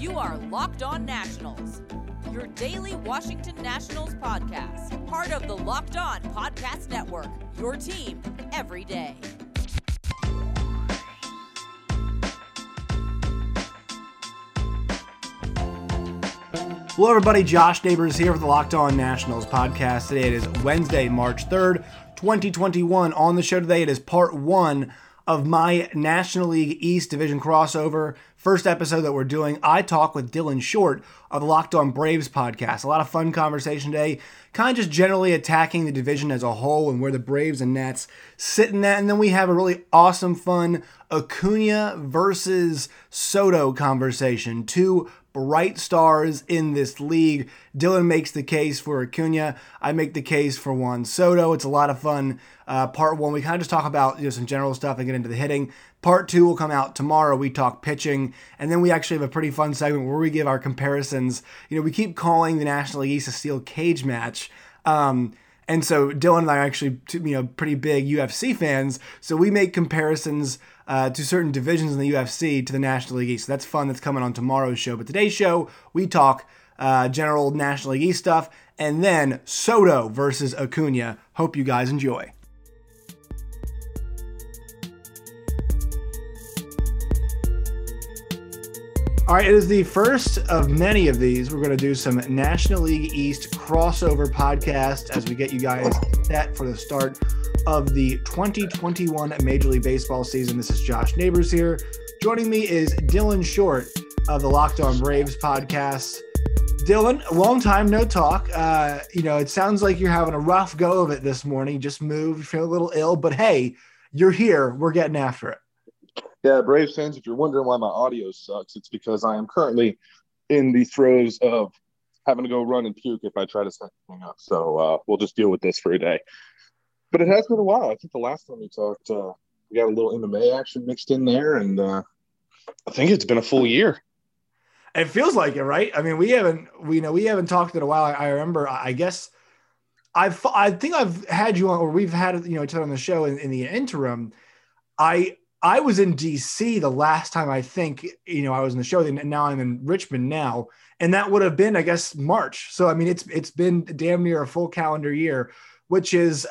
You are Locked On Nationals, your daily Washington Nationals podcast, part of the Locked On Podcast Network, your team every day. Hello everybody, Josh Neighbors here for the Locked On Nationals podcast. Today it is Wednesday, March 3rd, 2021. On the show today, it is part one of my National League East Division crossover. First episode that we're doing, I talk with Dylan Short of the Locked On Braves podcast. A lot of fun conversation today, kind of just generally attacking the division as a whole and where the Braves and Nats sit in that. And then we have a really awesome, fun Acuña versus Soto conversation. Two bright stars in this league. Dylan makes the case for Acuña. I make the case for Juan Soto. It's a lot of fun. Part one, we kind of just talk about some general stuff and get into the hitting. Part two will come out tomorrow. We talk pitching, and then we actually have a pretty fun segment where we give our comparisons. We keep calling the National League East a steel cage match. And so Dylan and I are actually, pretty big UFC fans. So we make comparisons to certain divisions in the UFC to the National League East. So that's fun. That's coming on tomorrow's show. But today's show, we talk general National League East stuff, and then Soto versus Acuña. Hope you guys enjoy. All right, it is the first of many of these. We're going to do some National League East crossover podcasts as we get you guys set for the start of the 2021 Major League Baseball season. This is Josh Neighbors here. Joining me is Dylan Short of the Locked On Braves podcast. Dylan, long time no talk. It sounds like you're having a rough go of it this morning. Just moved, feel a little ill, but hey, you're here. We're getting after it. Yeah, Braves fans, if you're wondering why my audio sucks, it's because I am currently in the throes of having to go run and puke if I try to set anything up. So we'll just deal with this for a day. But it has been a while. I think the last time we talked, we got a little MMA action mixed in there, and I think it's been a full year. It feels like it, right? I mean, we haven't talked in a while. I remember, I guess, I think I've had you on, or we've had each other on the show in the interim. I was in D.C. the last time I think, I was in the show, and now I'm in Richmond now. And that would have been, I guess, March. So, I mean, it's been damn near a full calendar year, which is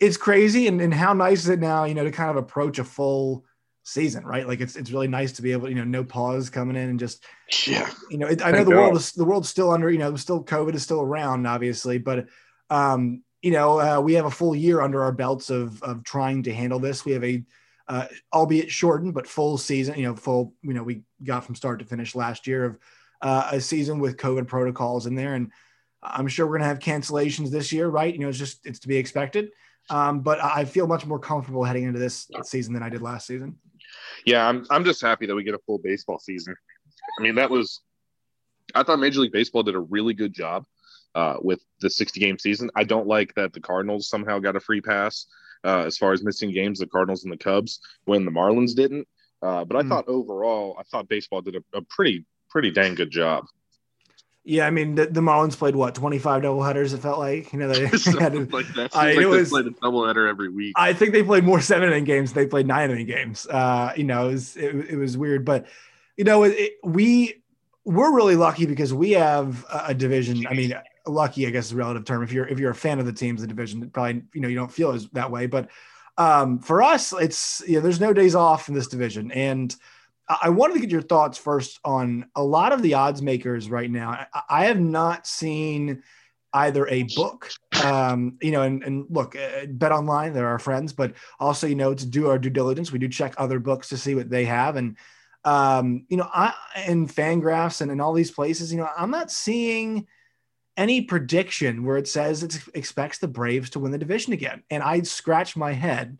it's crazy. And how nice is it now, to kind of approach a full season, right? Like it's really nice to be able to, no pause coming in and just, I know the world's still under, still COVID is still around, obviously, but we have a full year under our belts of trying to handle this. We have a, albeit shortened, but full season, we got from start to finish last year of a season with COVID protocols in there. And I'm sure we're going to have cancellations this year, right? It's to be expected. But I feel much more comfortable heading into this season than I did last season. Yeah. I'm just happy that we get a full baseball season. I mean, I thought Major League Baseball did a really good job with the 60-game season. I don't like that the Cardinals somehow got a free pass. As far as missing games, the Cardinals and the Cubs, when the Marlins didn't. But I thought overall, baseball did a pretty dang good job. Yeah, I mean, the Marlins played, 25 doubleheaders, it felt like? They had to, like that. They played a doubleheader every week. I think they played more 7-inning games than they played 9-inning games. It was weird. But, we're really lucky because we have a division. I mean, lucky, I guess, is a relative term. If you're a fan of the teams, the division, probably, you don't feel as that way. But for us, it's, there's no days off in this division. And I wanted to get your thoughts first on a lot of the odds makers right now. I have not seen either a book, and look, BetOnline, they're our friends, but also, to do our due diligence, we do check other books to see what they have. And, I, and Fangraphs and in all these places, I'm not seeing any prediction where it says it expects the Braves to win the division again. And I'd scratch my head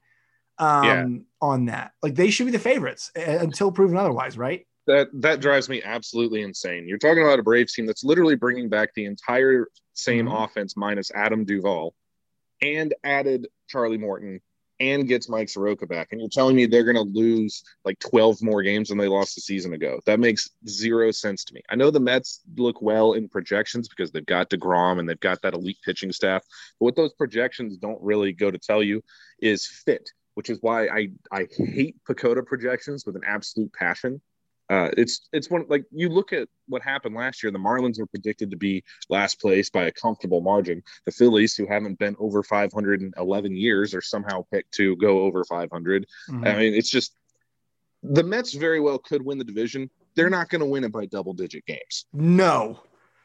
on that. Like, they should be the favorites until proven otherwise, right? That drives me absolutely insane. You're talking about a Braves team that's literally bringing back the entire same offense minus Adam Duvall and added Charlie Morton and gets Mike Soroka back. And you're telling me they're going to lose like 12 more games than they lost a season ago. That makes zero sense to me. I know the Mets look well in projections because they've got deGrom and they've got that elite pitching staff. But what those projections don't really go to tell you is fit, which is why I hate PECOTA projections with an absolute passion. It's one, like, you look at what happened last year. The Marlins were predicted to be last place by a comfortable margin. The Phillies, who haven't been over 500 in 11 years, are somehow picked to go over 500. Mm-hmm. I mean, it's just, the Mets very well could win the division. They're not going to win it by double-digit games. No,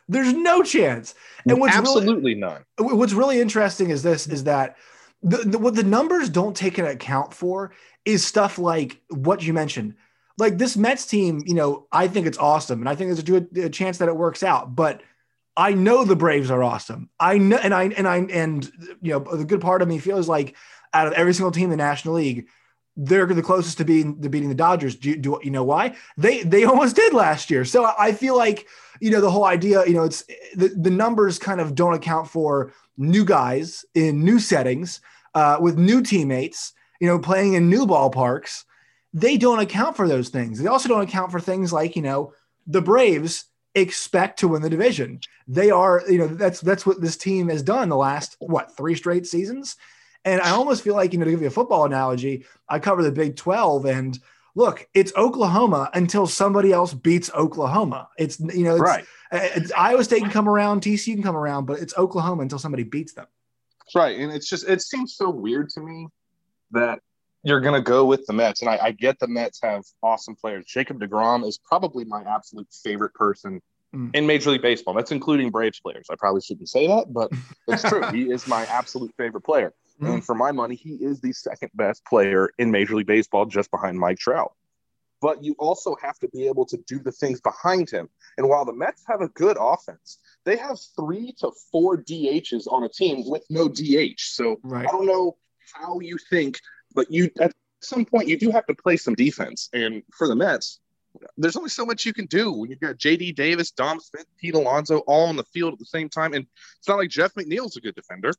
there's no chance. And what's absolutely really, none. What's really interesting is this: is that what the numbers don't take into account for is stuff like what you mentioned. Like, this Mets team, you know, I think it's awesome, and I think there's a chance that it works out. But I know the Braves are awesome. I know, and you know, the good part of me feels like out of every single team in the National League, they're the closest to beating the Dodgers. Do you know why? They almost did last year. So I feel like, you know, the whole idea, you know, it's the numbers kind of don't account for new guys in new settings, with new teammates, you know, playing in new ballparks. They don't account for those things. They also don't account for things like, you know, the Braves expect to win the division. They are, you know, that's what this team has done the last, what, 3 straight seasons. And I almost feel like, you know, to give you a football analogy, I cover the Big 12, and look, it's Oklahoma until somebody else beats Oklahoma. It's, you know, right. It's Iowa State can come around, TCU can come around, but it's Oklahoma until somebody beats them. Right. And it's just, it seems so weird to me that you're going to go with the Mets. And I get the Mets have awesome players. Jacob deGrom is probably my absolute favorite person in Major League Baseball. That's including Braves players. I probably shouldn't say that, but it's true. He is my absolute favorite player. And for my money, he is the second best player in Major League Baseball, just behind Mike Trout. But you also have to be able to do the things behind him. And while the Mets have a good offense, they have 3 to 4 DHs on a team with no DH. So right. I don't know how you think, but you at some point you do have to play some defense. And for the Mets, there's only so much you can do when you've got JD Davis, Dom Smith, Pete Alonso all on the field at the same time. And it's not like Jeff McNeil's a good defender.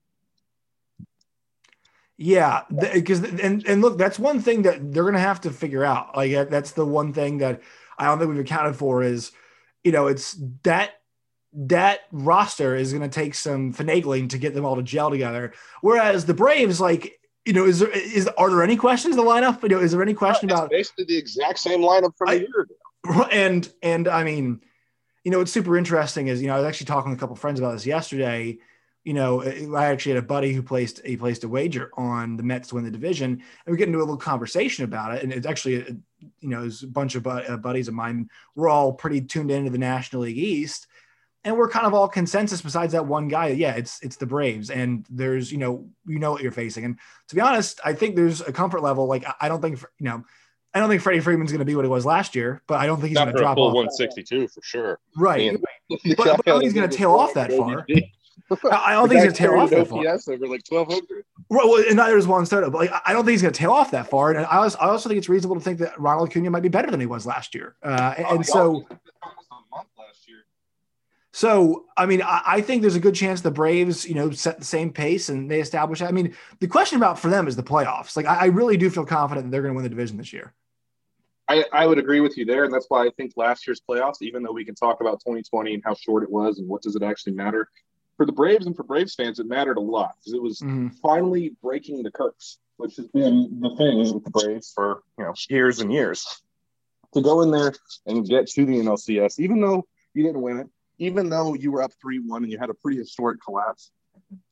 Yeah, because and look, that's one thing that they're going to have to figure out. Like, that's the one thing that I don't think we've accounted for is, you know, it's that roster is going to take some finagling to get them all to gel together. Whereas the Braves, like, you know, are there any questions in the lineup? You know, is there any question about basically the exact same lineup from a year ago? And I mean, you know, what's super interesting is, you know, I was actually talking with a couple of friends about this yesterday. You know, I actually had a buddy who placed a wager on the Mets to win the division, and we get into a little conversation about it. And it's actually, you know, there's a bunch of buddies of mine. We're all pretty tuned into the National League East, and we're kind of all consensus besides that one guy. Yeah, it's the Braves, and there's, you know what you're facing. And to be honest, I think there's a comfort level. Like, I don't think Freddie Freeman's going to be what he was last year, but I don't think he's going to drop off 162 for sure. Right, but I don't think he's going to tail off that far. I don't think he's going to tail off that far. OPS over like 1,200. Right, well, and neither is Juan Soto, but like, I don't think he's going to tail off that far. And I also think it's reasonable to think that Ronald Acuña might be better than he was last year. So I mean, I think there's a good chance the Braves, you know, set the same pace and they establish that. I mean, the question about for them is the playoffs. Like, I really do feel confident that they're going to win the division this year. I would agree with you there, and that's why I think last year's playoffs, even though we can talk about 2020 and how short it was and what does it actually matter, for the Braves and for Braves fans, it mattered a lot because it was finally breaking the curse, which has been the thing with the Braves for, you know, years and years. To go in there and get to the NLCS, even though you didn't win it, even though you were up 3-1 and you had a pretty historic collapse,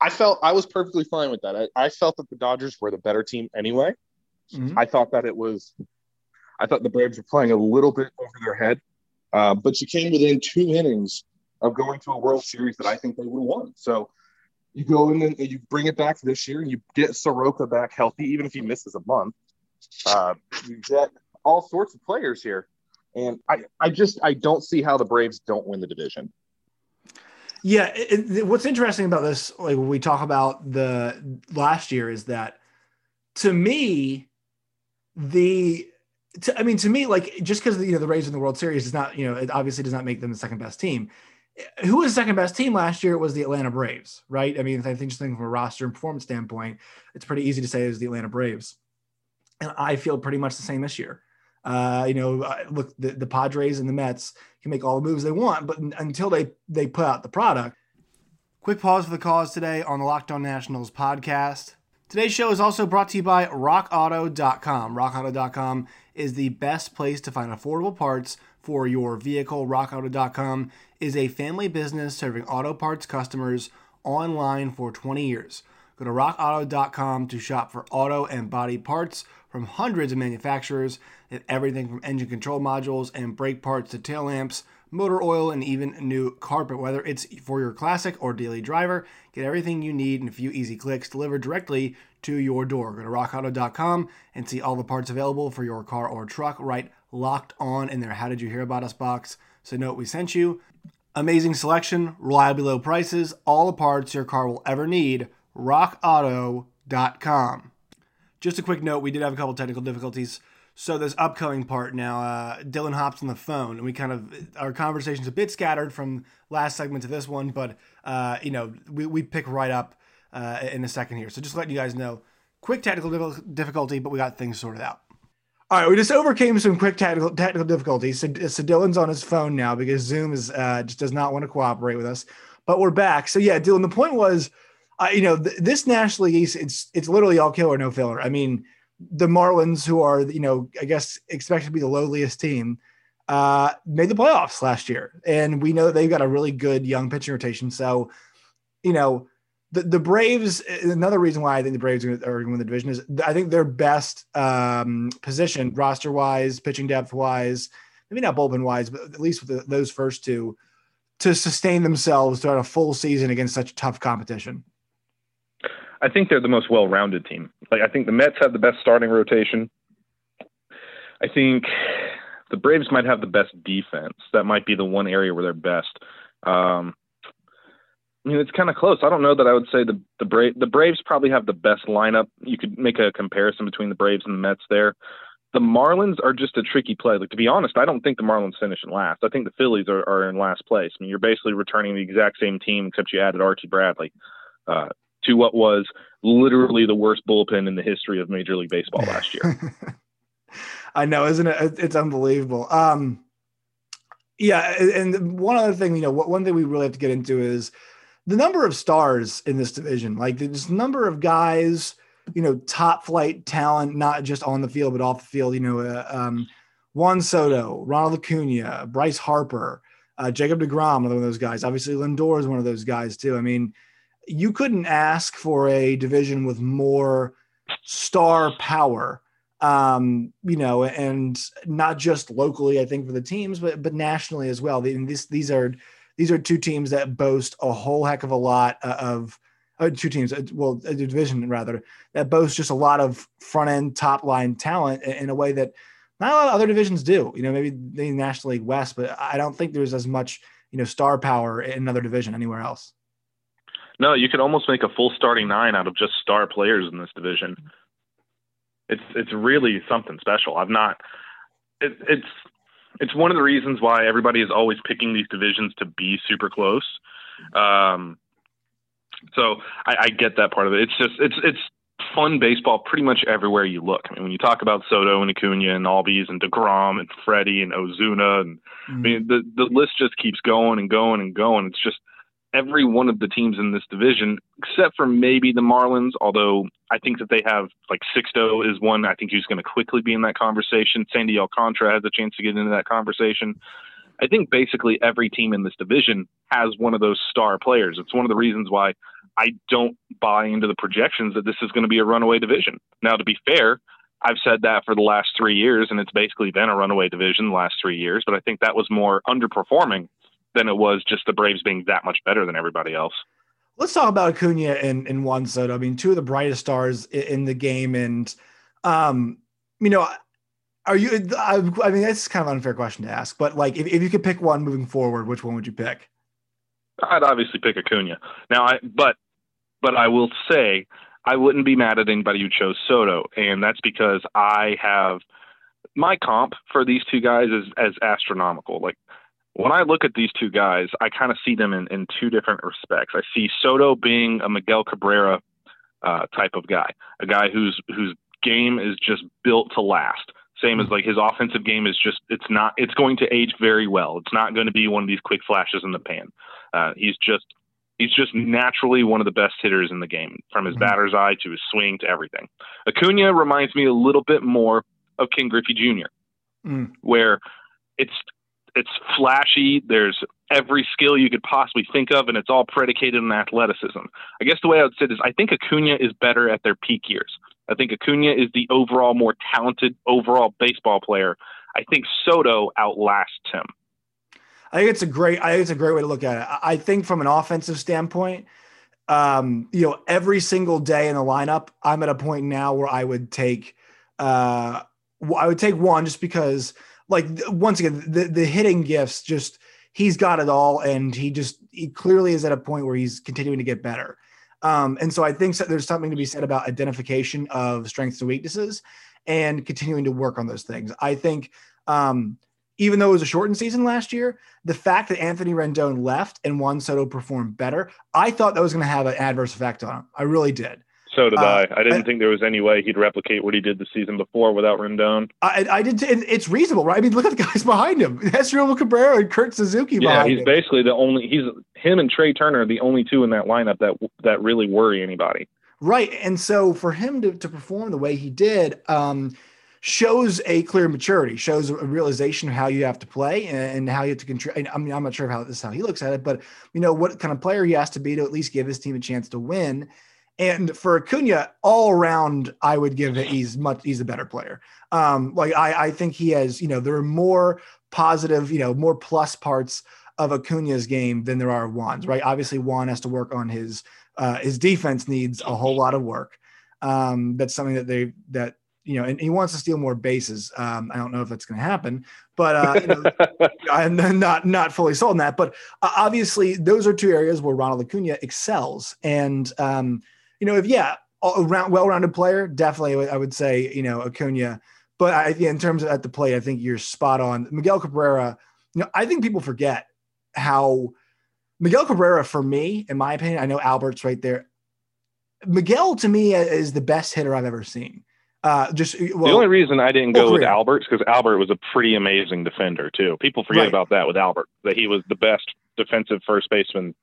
I was perfectly fine with that. I felt that the Dodgers were the better team anyway. Mm-hmm. I thought the Braves were playing a little bit over their head, but you came within 2 innings of going to a World Series that I think they would have won. So you go in and you bring it back this year, and you get Soroka back healthy, even if he misses a month. You get all sorts of players here. And I don't see how the Braves don't win the division. Yeah, what's interesting about this, like when we talk about the last year, is that to me, like, just because, you know, the Braves in the World Series is not, you know, it obviously does not make them the second best team. Who was the second best team last year? It was the Atlanta Braves, right? I mean, I think just from a roster and performance standpoint, it's pretty easy to say it was the Atlanta Braves. And I feel pretty much the same this year. You know, look, the Padres and the Mets can make all the moves they want, but until they put out the product. Quick pause for the cause today on the Locked On Nationals podcast. Today's show is also brought to you by RockAuto.com. RockAuto.com is the best place to find affordable parts for your vehicle. RockAuto.com is a family business serving auto parts customers online for 20 years. Go to rockauto.com to shop for auto and body parts from hundreds of manufacturers, and everything from engine control modules and brake parts to tail lamps, motor oil, and even new carpet. Whether it's for your classic or daily driver, get everything you need in a few easy clicks delivered directly to your door. Go to rockauto.com and see all the parts available for your car or truck. Write Locked On in their How Did You Hear About Us box so know what we sent you. Amazing selection, reliably low prices, all the parts your car will ever need. rockauto.com. Just a quick note, we did have a couple technical difficulties, so this upcoming part now, Dylan hops on the phone, and we kind of, our conversation's a bit scattered from last segment to this one, but we pick right up in a second here, so just letting you guys know, quick technical difficulty, but we got things sorted out. All right, we just overcame some quick technical difficulties, so Dylan's on his phone now because Zoom is just does not want to cooperate with us, but we're back. So yeah, Dylan, the point was, this National League East, it's literally all kill or no filler. I mean, the Marlins, who are, I guess expected to be the lowliest team, made the playoffs last year. And we know that they've got a really good young pitching rotation. So, the Braves, another reason why I think the Braves are going to win the division is I think their best position, roster-wise, pitching depth-wise, maybe not bullpen-wise, but at least with those first two, to sustain themselves throughout a full season against such tough competition. I think they're the most well-rounded team. I think the Mets have the best starting rotation. I think the Braves might have the best defense. That might be the one area where they're best. It's kind of close. I don't know that I would say the Braves probably have the best lineup. You could make a comparison between the Braves and the Mets there. The Marlins are just a tricky play. To be honest, I don't think the Marlins finish in last. I think the Phillies are in last place. You're basically returning the exact same team, except you added Archie Bradley, to what was literally the worst bullpen in the history of Major League Baseball last year. I know, isn't it? It's unbelievable. Yeah. And one other thing, one thing we really have to get into is the number of stars in this division, there's a number of guys, top flight talent, not just on the field, but off the field, Juan Soto, Ronald Acuña, Bryce Harper, Jacob deGrom, another one of those guys. Obviously Lindor is one of those guys too. You couldn't ask for a division with more star power, and not just locally, I think, for the teams, but nationally as well. These are two teams that boast a whole heck of a lot of two teams, a division rather, that boasts just a lot of front end, top line talent in a way that not a lot of other divisions do. Maybe the National League West, but I don't think there's as much star power in another division anywhere else. No, you could almost make a full starting nine out of just star players in this division. It's really something special. It's one of the reasons why everybody is always picking these divisions to be super close. So I get that part of it. It's fun baseball pretty much everywhere you look. When you talk about Soto and Acuña and Albies and deGrom and Freddie and Ozuna, and the list just keeps going and going and going. It's just every one of the teams in this division, except for maybe the Marlins, although I think that they have, Sixto is one. I think he's going to quickly be in that conversation. Sandy Alcántara has a chance to get into that conversation. I think basically every team in this division has one of those star players. It's one of the reasons why I don't buy into the projections that this is going to be a runaway division. Now, to be fair, I've said that for the last 3 years, and it's basically been a runaway division the last 3 years, but I think that was more underperforming than it was just the Braves being that much better than everybody else. Let's talk about Acuña and Juan Soto. Two of the brightest stars in the game. And, that's kind of an unfair question to ask, but if you could pick one moving forward, which one would you pick? I'd obviously pick Acuña. Now, but I will say I wouldn't be mad at anybody who chose Soto. And that's because my comp for these two guys is as astronomical. When I look at these two guys, I kind of see them in two different respects. I see Soto being a Miguel Cabrera type of guy, a guy whose game is just built to last. Same as his offensive game is just, it's going to age very well. It's not going to be one of these quick flashes in the pan. He's just, He's just naturally one of the best hitters in the game, from his batter's eye to his swing to everything. Acuña reminds me a little bit more of Ken Griffey Jr., where it's flashy. There's every skill you could possibly think of, and it's all predicated on athleticism. I guess the way I would say it is I think Acuña is better at their peak years. I think Acuña is the overall more talented overall baseball player. I think Soto outlasts him. I think it's a great way to look at it. I think from an offensive standpoint, every single day in the lineup, I'm at a point now where I would take one, just because, like, once again, the hitting gifts, just he's got it all, and he clearly is at a point where he's continuing to get better. And so I think there's something to be said about identification of strengths to weaknesses and continuing to work on those things. I think even though it was a shortened season last year, the fact that Anthony Rendon left and Juan Soto performed better, I thought that was going to have an adverse effect on him. I really did. So did I. I didn't think there was any way he'd replicate what he did the season before without Rendon. I did. It's reasonable, right? I mean, look at the guys behind him. That's Rubio Cabrera and Kurt Suzuki behind him. Yeah, he's basically the only – him and Trey Turner are the only two in that lineup that really worry anybody. Right, and so for him to perform the way he did shows a clear maturity, shows a realization of how you have to play and how you have to contribute. I mean, I'm not sure how he looks at it, but, you know, what kind of player he has to be to at least give his team a chance to win. And for Acuna, all around, I would give it he's a better player. I think he has, there are more positive, more plus parts of Acuna's game than there are of Juan's, right? Obviously, Juan has to work on his defense, needs a whole lot of work. That's something and he wants to steal more bases. I don't know if that's going to happen, but I'm not fully sold on that. But obviously, those are two areas where Ronald Acuna excels. And well-rounded player, definitely I would say, Acuna. But in terms of at the plate, I think you're spot on. Miguel Cabrera, I think people forget how Miguel Cabrera, for me, in my opinion, I know Albert's right there. Miguel, to me, is the best hitter I've ever seen. The only reason I didn't go with Albert is because Albert was a pretty amazing defender, too. People forget about that with Albert, that he was the best defensive first baseman,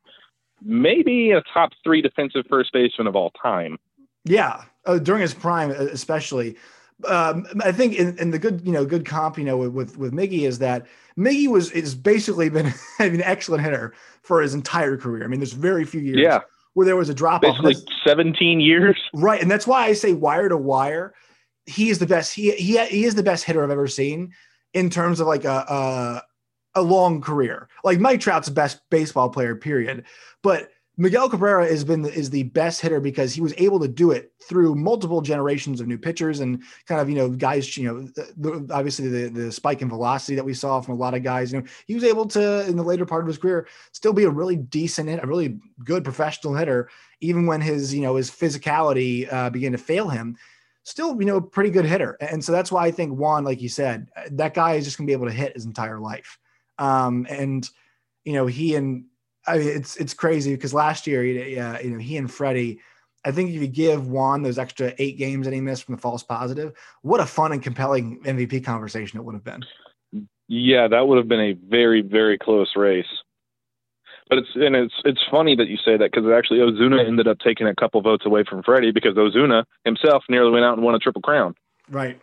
maybe a top three defensive first baseman of all time. Yeah, during his prime, especially. I think in the good comp, with Miggy, is that Miggy is basically been an excellent hitter for his entire career. I mean, there's very few years where there was a drop off. Basically 17 years. Right, and that's why I say wire to wire, he is the best. He is the best hitter I've ever seen in terms of like a long career. Like Mike Trout's the best baseball player, period. But Miguel Cabrera is the best hitter because he was able to do it through multiple generations of new pitchers and kind of, guys, obviously the spike in velocity that we saw from a lot of guys, he was able to, in the later part of his career, still be a really decent, a really good professional hitter, even when his physicality began to fail him, still, a pretty good hitter. And so that's why I think Juan, like you said, that guy is just gonna be able to hit his entire life. It's crazy because last year, he and Freddie, I think if you give Juan those extra 8 games that he missed from the false positive, what a fun and compelling MVP conversation it would have been. Yeah, that would have been a very, very close race. But it's funny that you say that because actually Ozuna ended up taking a couple votes away from Freddie because Ozuna himself nearly went out and won a Triple Crown. Right.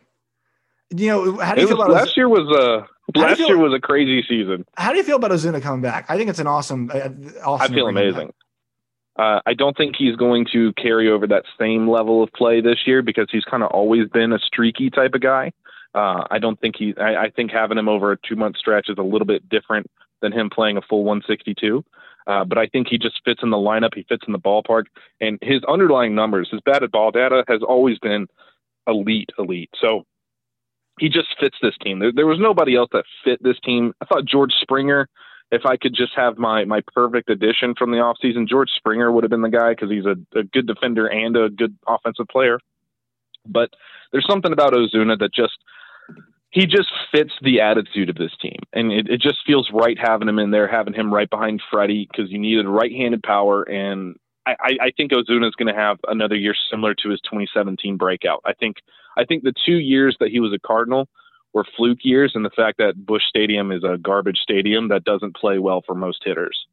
How do you feel about last year? Last year was a crazy season. How do you feel about Ozuna coming back? I think it's an awesome. I feel amazing. I don't think he's going to carry over that same level of play this year because he's kind of always been a streaky type of guy. I think having him over a 2-month stretch is a little bit different than him playing a full 162. But I think he just fits in the lineup. He fits in the ballpark, and his underlying numbers, his batted ball data, has always been elite. So. He just fits this team. There was nobody else that fit this team. I thought George Springer, if I could just have my perfect addition from the offseason, George Springer would have been the guy because he's a good defender and a good offensive player. But there's something about Ozuna that he just fits the attitude of this team. And it just feels right having him in there, having him right behind Freddie because you needed right-handed power. And I think Ozuna is going to have another year similar to his 2017 breakout. I think the 2 years that he was a Cardinal were fluke years, and the fact that Busch Stadium is a garbage stadium that doesn't play well for most hitters.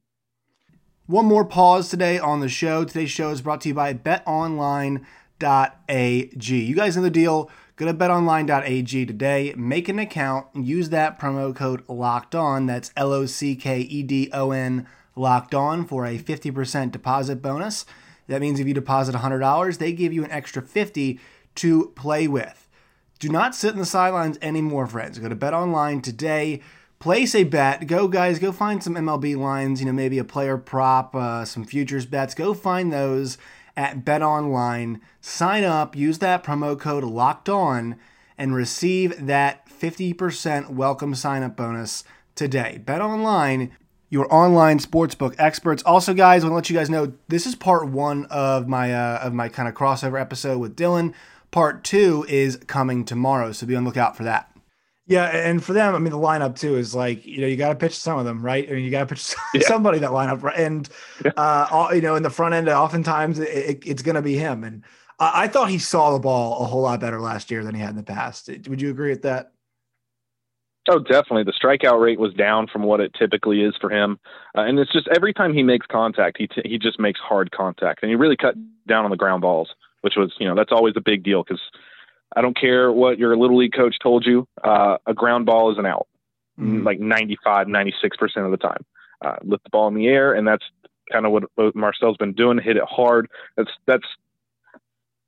One more pause today on the show. Today's show is brought to you by BetOnline.ag. You guys know the deal. Go to BetOnline.ag today, make an account, and use that promo code Locked On. That's LOCKEDON, Locked On, for a 50% deposit bonus. That means if you deposit $100, they give you an extra $50 to play with. Do not sit in the sidelines anymore, friends. Go to BetOnline today. Place a bet. Go, guys. Go find some MLB lines, maybe a player prop, some futures bets. Go find those at BetOnline. Sign up. Use that promo code Locked On and receive that 50% welcome sign-up bonus today. BetOnline, your online sportsbook experts. Also, guys, I want to let you guys know this is part one of my kind of crossover episode with Dylan. Part two is coming tomorrow, so be on the lookout for that. Yeah, and for them, the lineup too is like, you got to pitch some of them, right? You got to pitch somebody that lineup, right? And, in the front end, oftentimes it's going to be him. And I thought he saw the ball a whole lot better last year than he had in the past. Would you agree with that? Oh, definitely. The strikeout rate was down from what it typically is for him. And it's just every time he makes contact, he just makes hard contact. And he really cut down on the ground balls, which was, that's always a big deal because I don't care what your little league coach told you. A ground ball is an out, like 95, 96% of the time. Lift the ball in the air, and that's kind of what Marcel's been doing. Hit it hard. That's.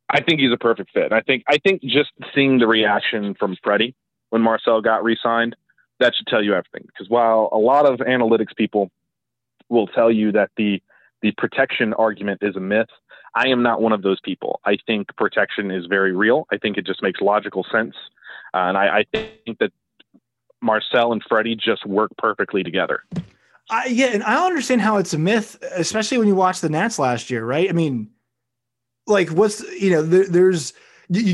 I think he's a perfect fit. And I think just seeing the reaction from Freddie when Marcel got re-signed, that should tell you everything. Because while a lot of analytics people will tell you that the protection argument is a myth, I am not one of those people. I think protection is very real. I think it just makes logical sense. And I think that Marcel and Freddie just work perfectly together. And I don't understand how it's a myth, especially when you watch the Nats last year, right? You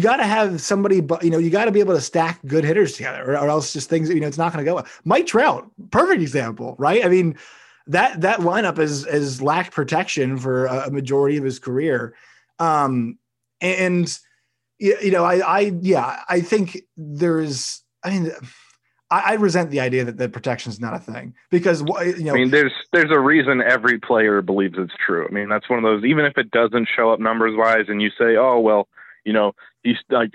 got to have somebody, but you got to be able to stack good hitters together or else just things, it's not going to go well. Mike Trout, perfect example, right? That lineup has lacked protection for a majority of his career, I think there is. I resent the idea that protection is not a thing because there's a reason every player believes it's true. That's one of those. Even if it doesn't show up numbers wise, and you say, oh well, he's like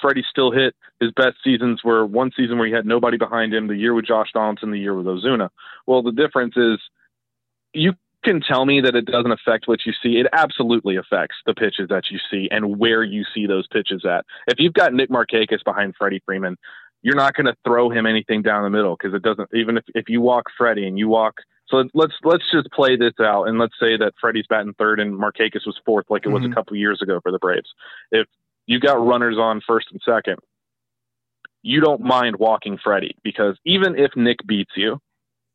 Freddie still hit his best seasons were one season where he had nobody behind him, the year with Josh Donaldson, the year with Ozuna. Well, the difference is you can tell me that it doesn't affect what you see. It absolutely affects the pitches that you see and where you see those pitches at. If you've got Nick Markakis behind Freddie Freeman, you're not going to throw him anything down the middle because it doesn't, even if you walk Freddie and you walk. So let's just play this out and let's say that Freddie's batting third and Markakis was fourth like it was a couple years ago for the Braves. If you got runners on first and second, you don't mind walking Freddie because even if Nick beats you,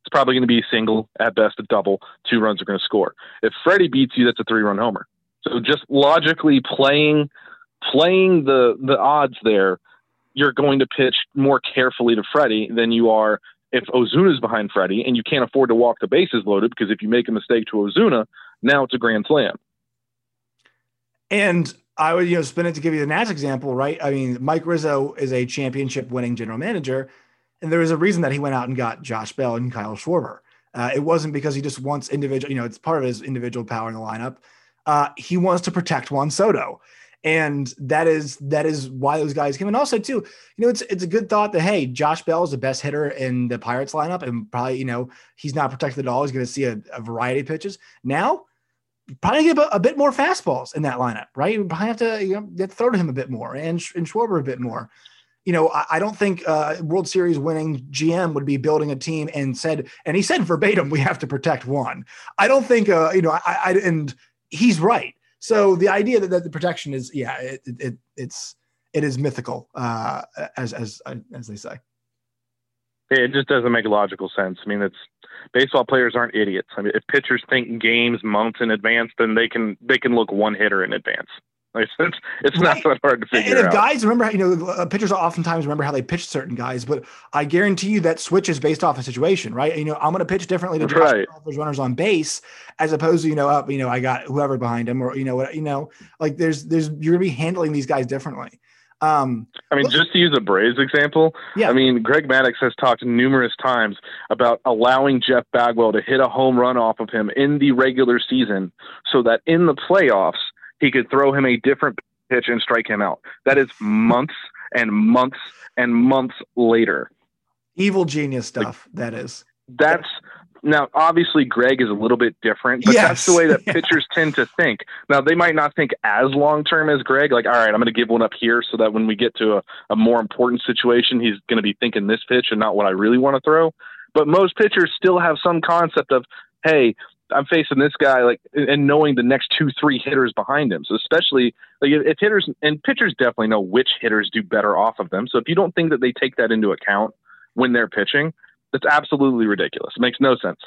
it's probably going to be a single, at best a double, 2 runs are going to score. If Freddie beats you, that's a 3-run homer. So just logically playing the odds there, you're going to pitch more carefully to Freddie than you are if Ozuna's behind Freddie and you can't afford to walk the bases loaded because if you make a mistake to Ozuna, now it's a grand slam. And I would, spin it to give you the Nats example, right? Mike Rizzo is a championship-winning general manager, and there is a reason that he went out and got Josh Bell and Kyle Schwarber. It wasn't because he just wants individual, it's part of his individual power in the lineup. He wants to protect Juan Soto, and that is why those guys came. And also, too, it's a good thought that hey, Josh Bell is the best hitter in the Pirates lineup, and probably he's not protected at all. He's going to see a variety of pitches now. Probably give a bit more fastballs in that lineup, right? You probably have to throw to him a bit more and Schwarber a bit more. I don't think World Series winning GM would be building a team and he said verbatim, we have to protect one. I don't think, and he's right. So the idea that the protection is, it is mythical, as they say. It just doesn't make logical sense. It's baseball players aren't idiots. If pitchers think games, months in advance, then they can look one hitter in advance. It's right. Not that hard to figure out. And if guys remember, pitchers oftentimes remember how they pitch certain guys, but I guarantee you that switch is based off a situation, right? I'm going to pitch differently to Josh Bell's runners on base as opposed to I got whoever behind him or you're going to be handling these guys differently. Just to use a Braves example, yeah. I mean, Greg Maddux has talked numerous times about allowing Jeff Bagwell to hit a home run off of him in the regular season so that in the playoffs, he could throw him a different pitch and strike him out. That is months and months and months later. Evil genius stuff, like, that is. That's... Now, obviously, Greg is a little bit different, but yes. That's the way that pitchers tend to think. Now, they might not think as long-term as Greg, like, all right, I'm going to give one up here so that when we get to a more important situation, he's going to be thinking this pitch and not what I really want to throw. But most pitchers still have some concept of, hey, I'm facing this guy, like, and knowing the next 2-3 hitters behind him. So especially like if hitters and pitchers definitely know which hitters do better off of them. So if you don't think that they take that into account when they're pitching, that's absolutely ridiculous. It makes no sense.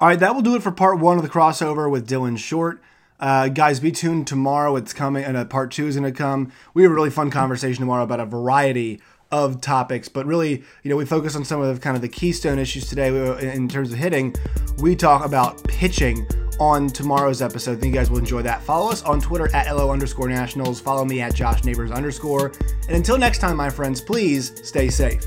All right, that will do it for part one of the crossover with Dylan Short. Guys, be tuned tomorrow. It's coming, and part two is going to come. We have a really fun conversation tomorrow about a variety of topics, but really, we focus on some of the keystone issues today in terms of hitting. We talk about pitching on tomorrow's episode. I think you guys will enjoy that. Follow us on Twitter at @LO_Nationals. Follow me at @JoshNeighbors_. And until next time, my friends, please stay safe.